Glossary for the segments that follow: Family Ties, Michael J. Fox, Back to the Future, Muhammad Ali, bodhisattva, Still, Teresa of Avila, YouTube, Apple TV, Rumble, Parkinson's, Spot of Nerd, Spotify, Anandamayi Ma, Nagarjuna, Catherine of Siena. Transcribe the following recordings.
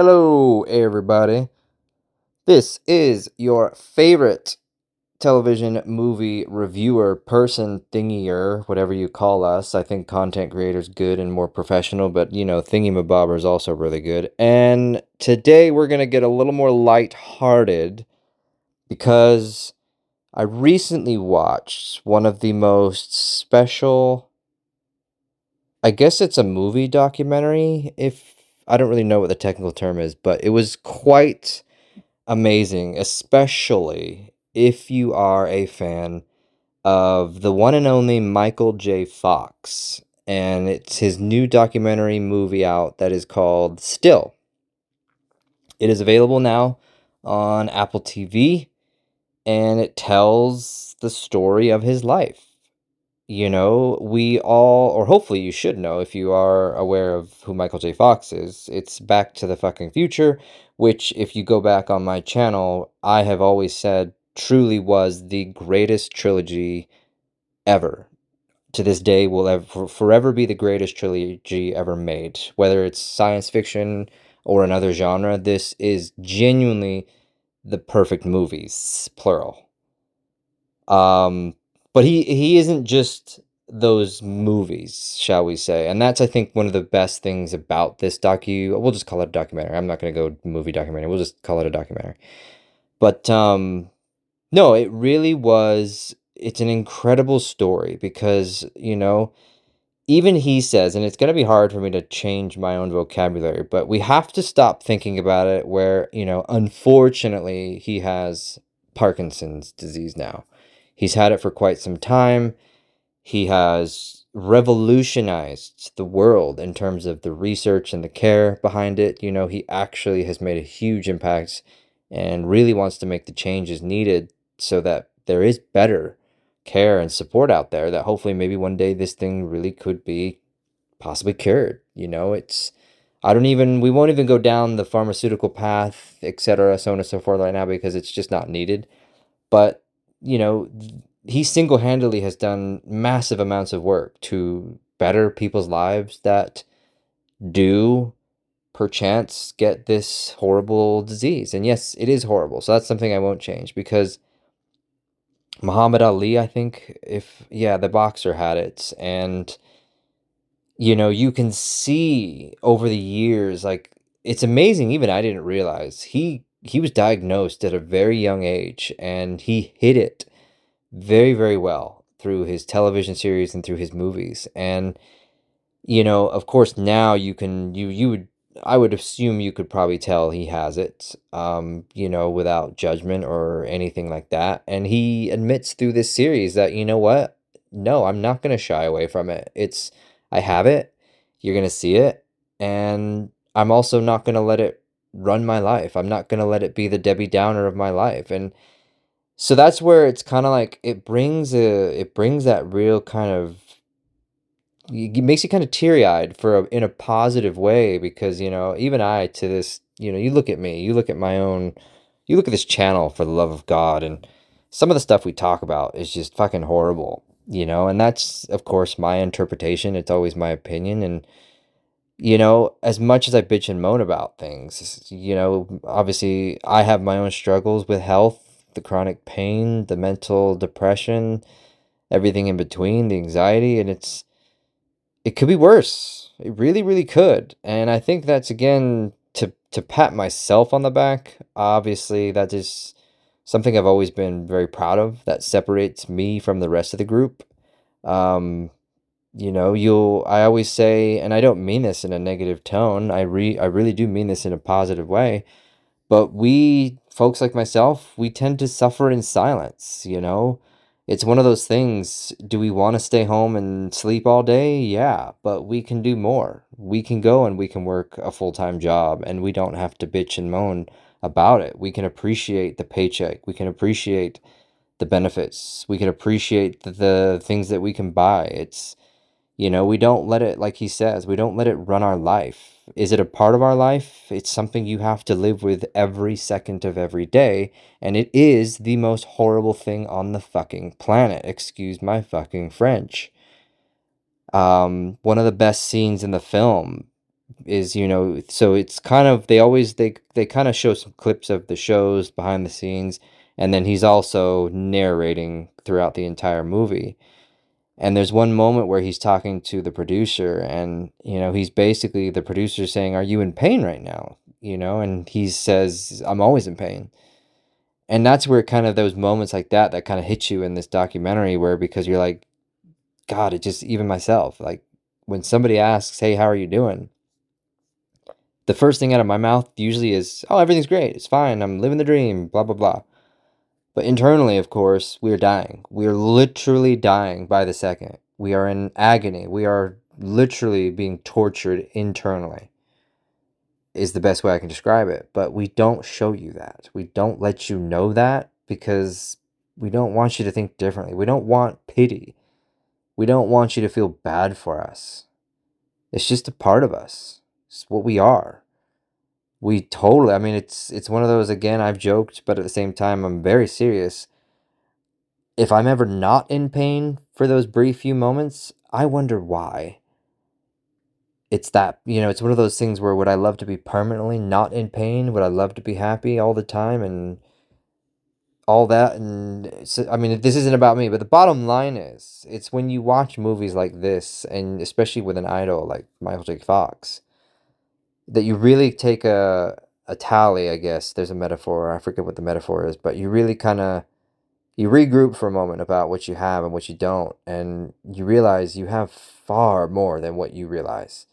Hello, everybody. This is your favorite television movie reviewer, person, thingier, whatever you call us. I think content creator's good and more professional, but thingy-mabobber is also really good. And today we're going to get a little more lighthearted because I recently watched one of the most special, I guess it's a movie documentary, if I don't really know what the technical term is, but it was quite amazing, especially if you are a fan of the one and only Michael J. Fox. And it's his new documentary movie out that is called Still. It is available now on Apple TV, and it tells the story of his life. We all, or hopefully you should know if you are aware of who Michael J. Fox is, it's Back to the fucking Future, which if you go back on my channel, I have always said truly was the greatest trilogy ever. To this day, will forever be the greatest trilogy ever made. Whether it's science fiction or another genre, this is genuinely the perfect movies, plural. But he isn't just those movies, shall we say. And that's, I think, one of the best things about this we'll just call it a documentary. I'm not going to go movie documentary. We'll just call it a documentary. But no, it really was, it's an incredible story because, even he says, and it's going to be hard for me to change my own vocabulary, but we have to stop thinking about it where, unfortunately, he has Parkinson's disease now. He's had it for quite some time. He has revolutionized the world in terms of the research and the care behind it. He actually has made a huge impact and really wants to make the changes needed so that there is better care and support out there that hopefully maybe one day this thing really could be possibly cured. We won't even go down the pharmaceutical path, et cetera, so on and so forth right now because it's just not needed. But he single-handedly has done massive amounts of work to better people's lives that do, perchance, get this horrible disease. And yes, it is horrible. So that's something I won't change because Muhammad Ali, I think, the boxer had it. And, you can see over the years, like, it's amazing. Even I didn't realize he was diagnosed at a very young age, and he hid it very, very well through his television series and through his movies. And, of course, now I would assume you could probably tell he has it, without judgment or anything like that. And he admits through this series that, you know what? No, I'm not going to shy away from it. I have it. You're going to see it. And I'm also not going to let it run my life. I'm not going to let it be the Debbie Downer of my life. And so that's where it's kind of like it brings that real kind of, it makes you kind of teary-eyed in a positive way because, even I to this, you look at me, you look at my own, you look at this channel for the love of God, and some of the stuff we talk about is just fucking horrible, and that's, of course, my interpretation. It's always my opinion. And as much as I bitch and moan about things, obviously I have my own struggles with health, the chronic pain, the mental depression, everything in between, the anxiety, and it could be worse. It really, really could. And I think that's, again, to pat myself on the back. Obviously, that is something I've always been very proud of that separates me from the rest of the group. I always say, and I don't mean this in a negative tone, I really do mean this in a positive way, but we, folks like myself, we tend to suffer in silence, It's one of those things, do we want to stay home and sleep all day? Yeah, but we can do more. We can go and we can work a full-time job, and we don't have to bitch and moan about it. We can appreciate the paycheck. We can appreciate the benefits. We can appreciate the things that we can buy. It's... we don't let it, like he says, we don't let it run our life. Is it a part of our life? It's something you have to live with every second of every day. And it is the most horrible thing on the fucking planet. Excuse my fucking French. One of the best scenes in the film is, so it's kind of, they always, they kind of show some clips of the shows behind the scenes, and then he's also narrating throughout the entire movie. And there's one moment where he's talking to the producer, and he's basically, the producer saying, "Are you in pain right now?" And he says, "I'm always in pain." And that's where kind of those moments like that kind of hit you in this documentary, where, because you're like, God, it just, even myself, like when somebody asks, "Hey, how are you doing?" the first thing out of my mouth usually is, "Oh, everything's great. It's fine. I'm living the dream, blah, blah, blah." But internally, of course, we're dying. We're literally dying by the second. We are in agony. We are literally being tortured internally, is the best way I can describe it. But we don't show you that. We don't let you know that, because we don't want you to think differently. We don't want pity. We don't want you to feel bad for us. It's just a part of us. It's what we are. We totally, I mean, it's one of those, again, I've joked, but at the same time, I'm very serious. If I'm ever not in pain for those brief few moments, I wonder why. It's that, it's one of those things where, would I love to be permanently not in pain? Would I love to be happy all the time and all that? And so, I mean, this isn't about me, but the bottom line is, it's when you watch movies like this, and especially with an idol like Michael J. Fox, that you really take a tally, I guess. There's a metaphor. I forget what the metaphor is, but you really kind of, you regroup for a moment about what you have and what you don't, and you realize you have far more than what you realize.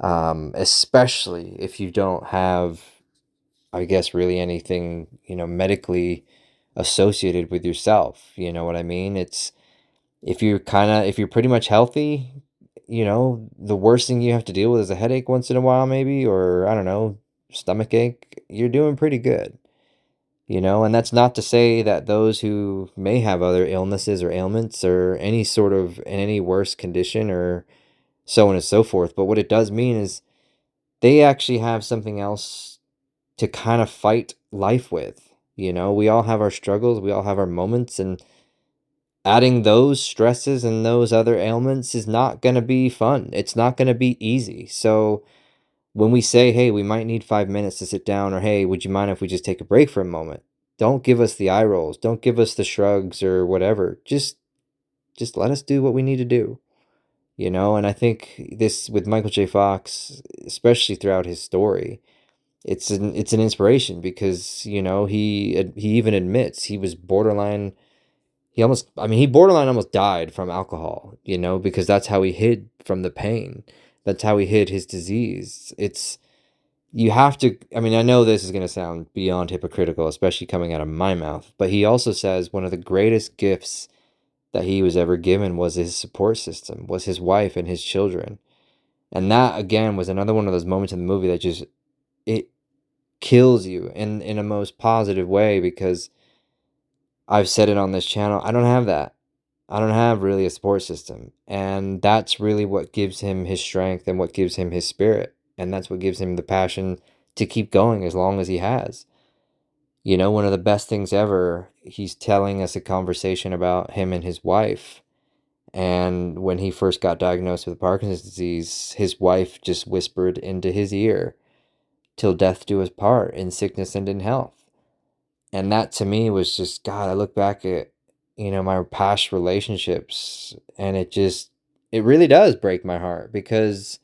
Especially if you don't have, I guess, really anything, medically associated with yourself. You know what I mean? It's, if you're pretty much healthy, the worst thing you have to deal with is a headache once in a while, maybe, or I don't know, stomach ache, you're doing pretty good, and that's not to say that those who may have other illnesses or ailments or any sort of, in any worse condition or so on and so forth. But what it does mean is they actually have something else to kind of fight life with. We all have our struggles. We all have our moments, and adding those stresses and those other ailments is not going to be fun. It's not going to be easy. So when we say, "Hey, we might need 5 minutes to sit down," or "Hey, would you mind if we just take a break for a moment?" don't give us the eye rolls. Don't give us the shrugs or whatever. Just let us do what we need to do. And I think this, with Michael J. Fox, especially throughout his story, it's an inspiration, because, he even admits he was borderline. He borderline almost died from alcohol, because that's how he hid from the pain. That's how he hid his disease. I know this is going to sound beyond hypocritical, especially coming out of my mouth, but he also says one of the greatest gifts that he was ever given was his support system, was his wife and his children. And that, again, was another one of those moments in the movie that just, it kills you in a most positive way, because I've said it on this channel, I don't have that. I don't have really a support system. And that's really what gives him his strength, and what gives him his spirit. And that's what gives him the passion to keep going as long as he has. One of the best things ever, he's telling us a conversation about him and his wife. And when he first got diagnosed with Parkinson's disease, his wife just whispered into his ear, "Till death do us part, in sickness and in health." And that, to me, was just, God, I look back at, my past relationships, and it really does break my heart, because,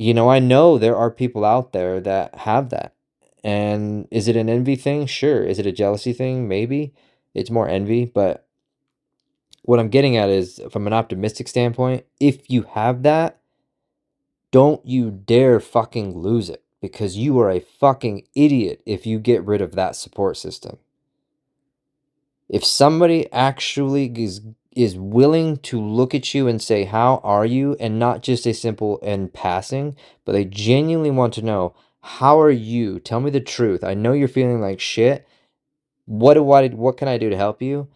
I know there are people out there that have that. And is it an envy thing? Sure. Is it a jealousy thing? Maybe. It's more envy. But what I'm getting at is, from an optimistic standpoint, if you have that, don't you dare fucking lose it. Because you are a fucking idiot if you get rid of that support system. If somebody actually is willing to look at you and say, "How are you?" and not just a simple "and passing," but they genuinely want to know, "How are you? Tell me the truth. I know you're feeling like shit. What can I do to help you?"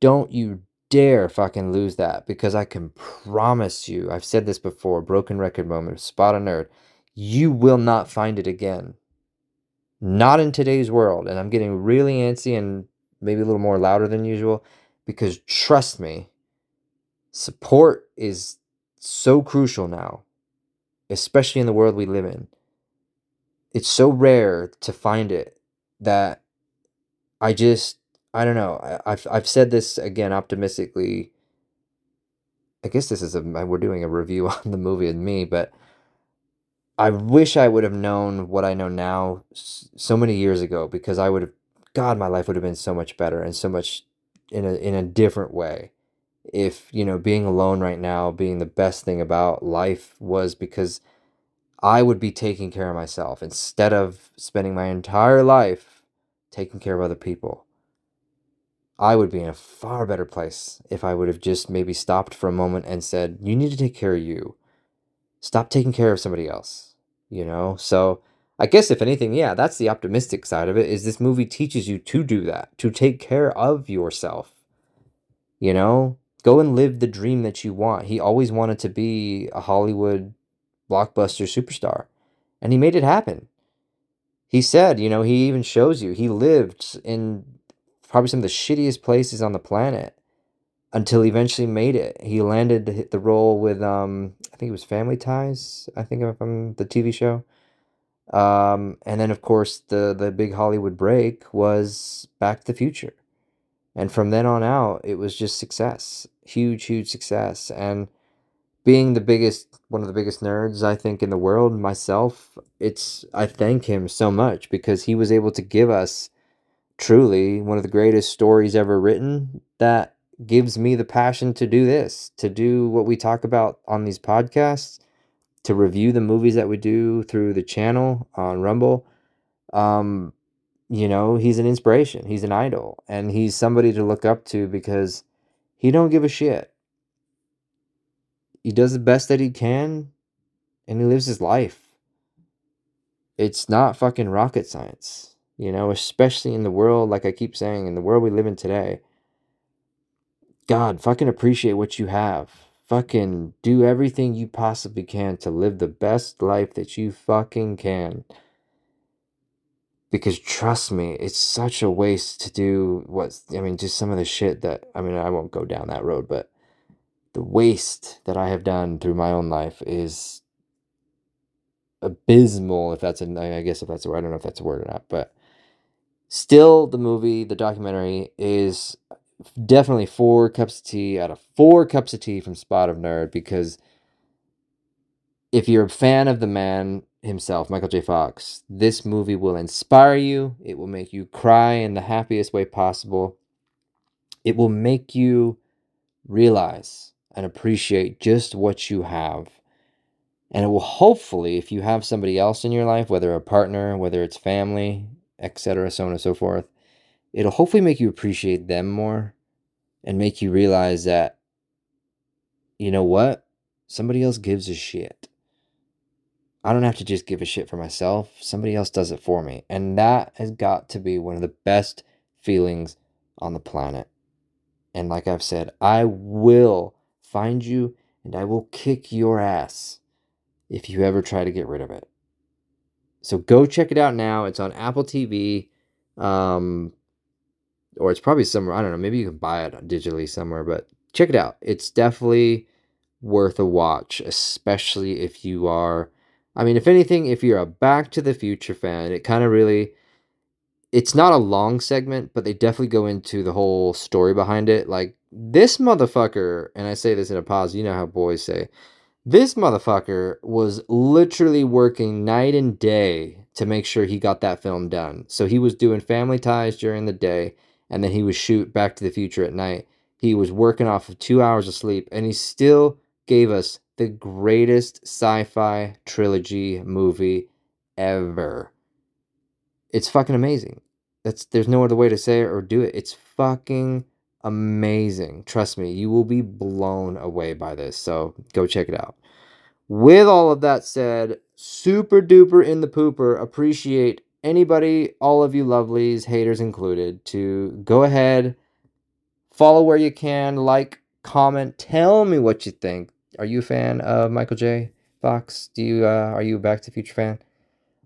Don't you dare fucking lose that, because I can promise you, I've said this before, broken record moment, Spot of Nerd, you will not find it again. Not in today's world. And I'm getting really antsy and maybe a little more louder than usual, because trust me, support is so crucial now. especially in the world we live in. It's so rare to find it that I don't know. I've said this again optimistically. I guess this is we're doing a review on the movie with me, but I wish I would have known what I know now so many years ago, because I would have, God, my life would have been so much better and so much in a different way. If, you know, being alone right now, being the best thing about life was because I would be taking care of myself instead of spending my entire life taking care of other people. I would be in a far better place if I would have just maybe stopped for a moment and said, you need to take care of you. Stop taking care of somebody else, you know? So I guess if anything, yeah, that's the optimistic side of it, is this movie teaches you to do that, to take care of yourself, you know? Go and live the dream that you want. He always wanted to be a Hollywood blockbuster superstar, and he made it happen. He said, you know, he even shows you, he lived in probably some of the shittiest places on the planet until he eventually made it. He landed the role with, I think it was Family Ties, I think, from the TV show. And then, of course, the big Hollywood break was Back to the Future. And from then on out, it was just success. Huge, huge success. And being one of the biggest nerds, I think, in the world, myself, I thank him so much, because he was able to give us truly one of the greatest stories ever written that gives me the passion to do this, to do what we talk about on these podcasts, to review the movies that we do through the channel on Rumble. You know, he's an inspiration. He's an idol. And he's somebody to look up to, because he don't give a shit. He does the best that he can, and he lives his life. It's not fucking rocket science, you know, especially in the world, like I keep saying, in the world we live in today. God, fucking appreciate what you have. Fucking do everything you possibly can to live the best life that you fucking can. Because trust me, it's such a waste to do just some of the shit that, I won't go down that road, but the waste that I have done through my own life is abysmal, if that's a word. I don't know if that's a word or not, but still, the documentary is definitely 4 cups of tea from Spot of Nerd, because if you're a fan of the man himself, Michael J. Fox, this movie will inspire you. It will make you cry in the happiest way possible. It will make you realize and appreciate just what you have. And it will hopefully, if you have somebody else in your life, whether a partner, whether it's family, etc., so on and so forth, it'll hopefully make you appreciate them more and make you realize that, you know what? Somebody else gives a shit. I don't have to just give a shit for myself. Somebody else does it for me. And that has got to be one of the best feelings on the planet. And like I've said, I will find you and I will kick your ass if you ever try to get rid of it. So go check it out now. It's on Apple TV. Or it's probably somewhere, I don't know, maybe you can buy it digitally somewhere, but check it out. It's definitely worth a watch, especially if you are, if anything, if you're a Back to the Future fan, it's not a long segment, but they definitely go into the whole story behind it. Like, this motherfucker, and I say this in a pause, you know how boys say, this motherfucker was literally working night and day to make sure he got that film done. So he was doing Family Ties during the day, and then he would shoot Back to the Future at night. He was working off of 2 hours of sleep, and he still gave us the greatest sci-fi trilogy movie ever. It's fucking amazing. There's no other way to say it or do it. It's fucking amazing. Trust me, you will be blown away by this. So go check it out. With all of that said, super duper in the pooper, appreciate anybody, all of you lovelies, haters included, to go ahead, follow where you can, like, comment, tell me what you think. Are you a fan of Michael J. Fox? Are you a Back to the Future fan?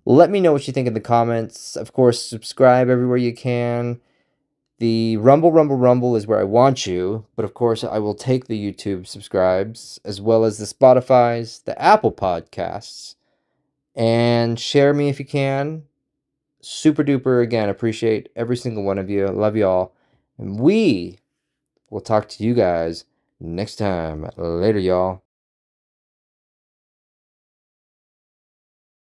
Let me know what you think in the comments. Of course, subscribe everywhere you can. The Rumble is where I want you, but of course I will take the YouTube subscribes as well as the Spotifys, the Apple Podcasts, and share me if you can. Super duper again, appreciate every single one of you. Love y'all. And we will talk to you guys next time. Later, y'all.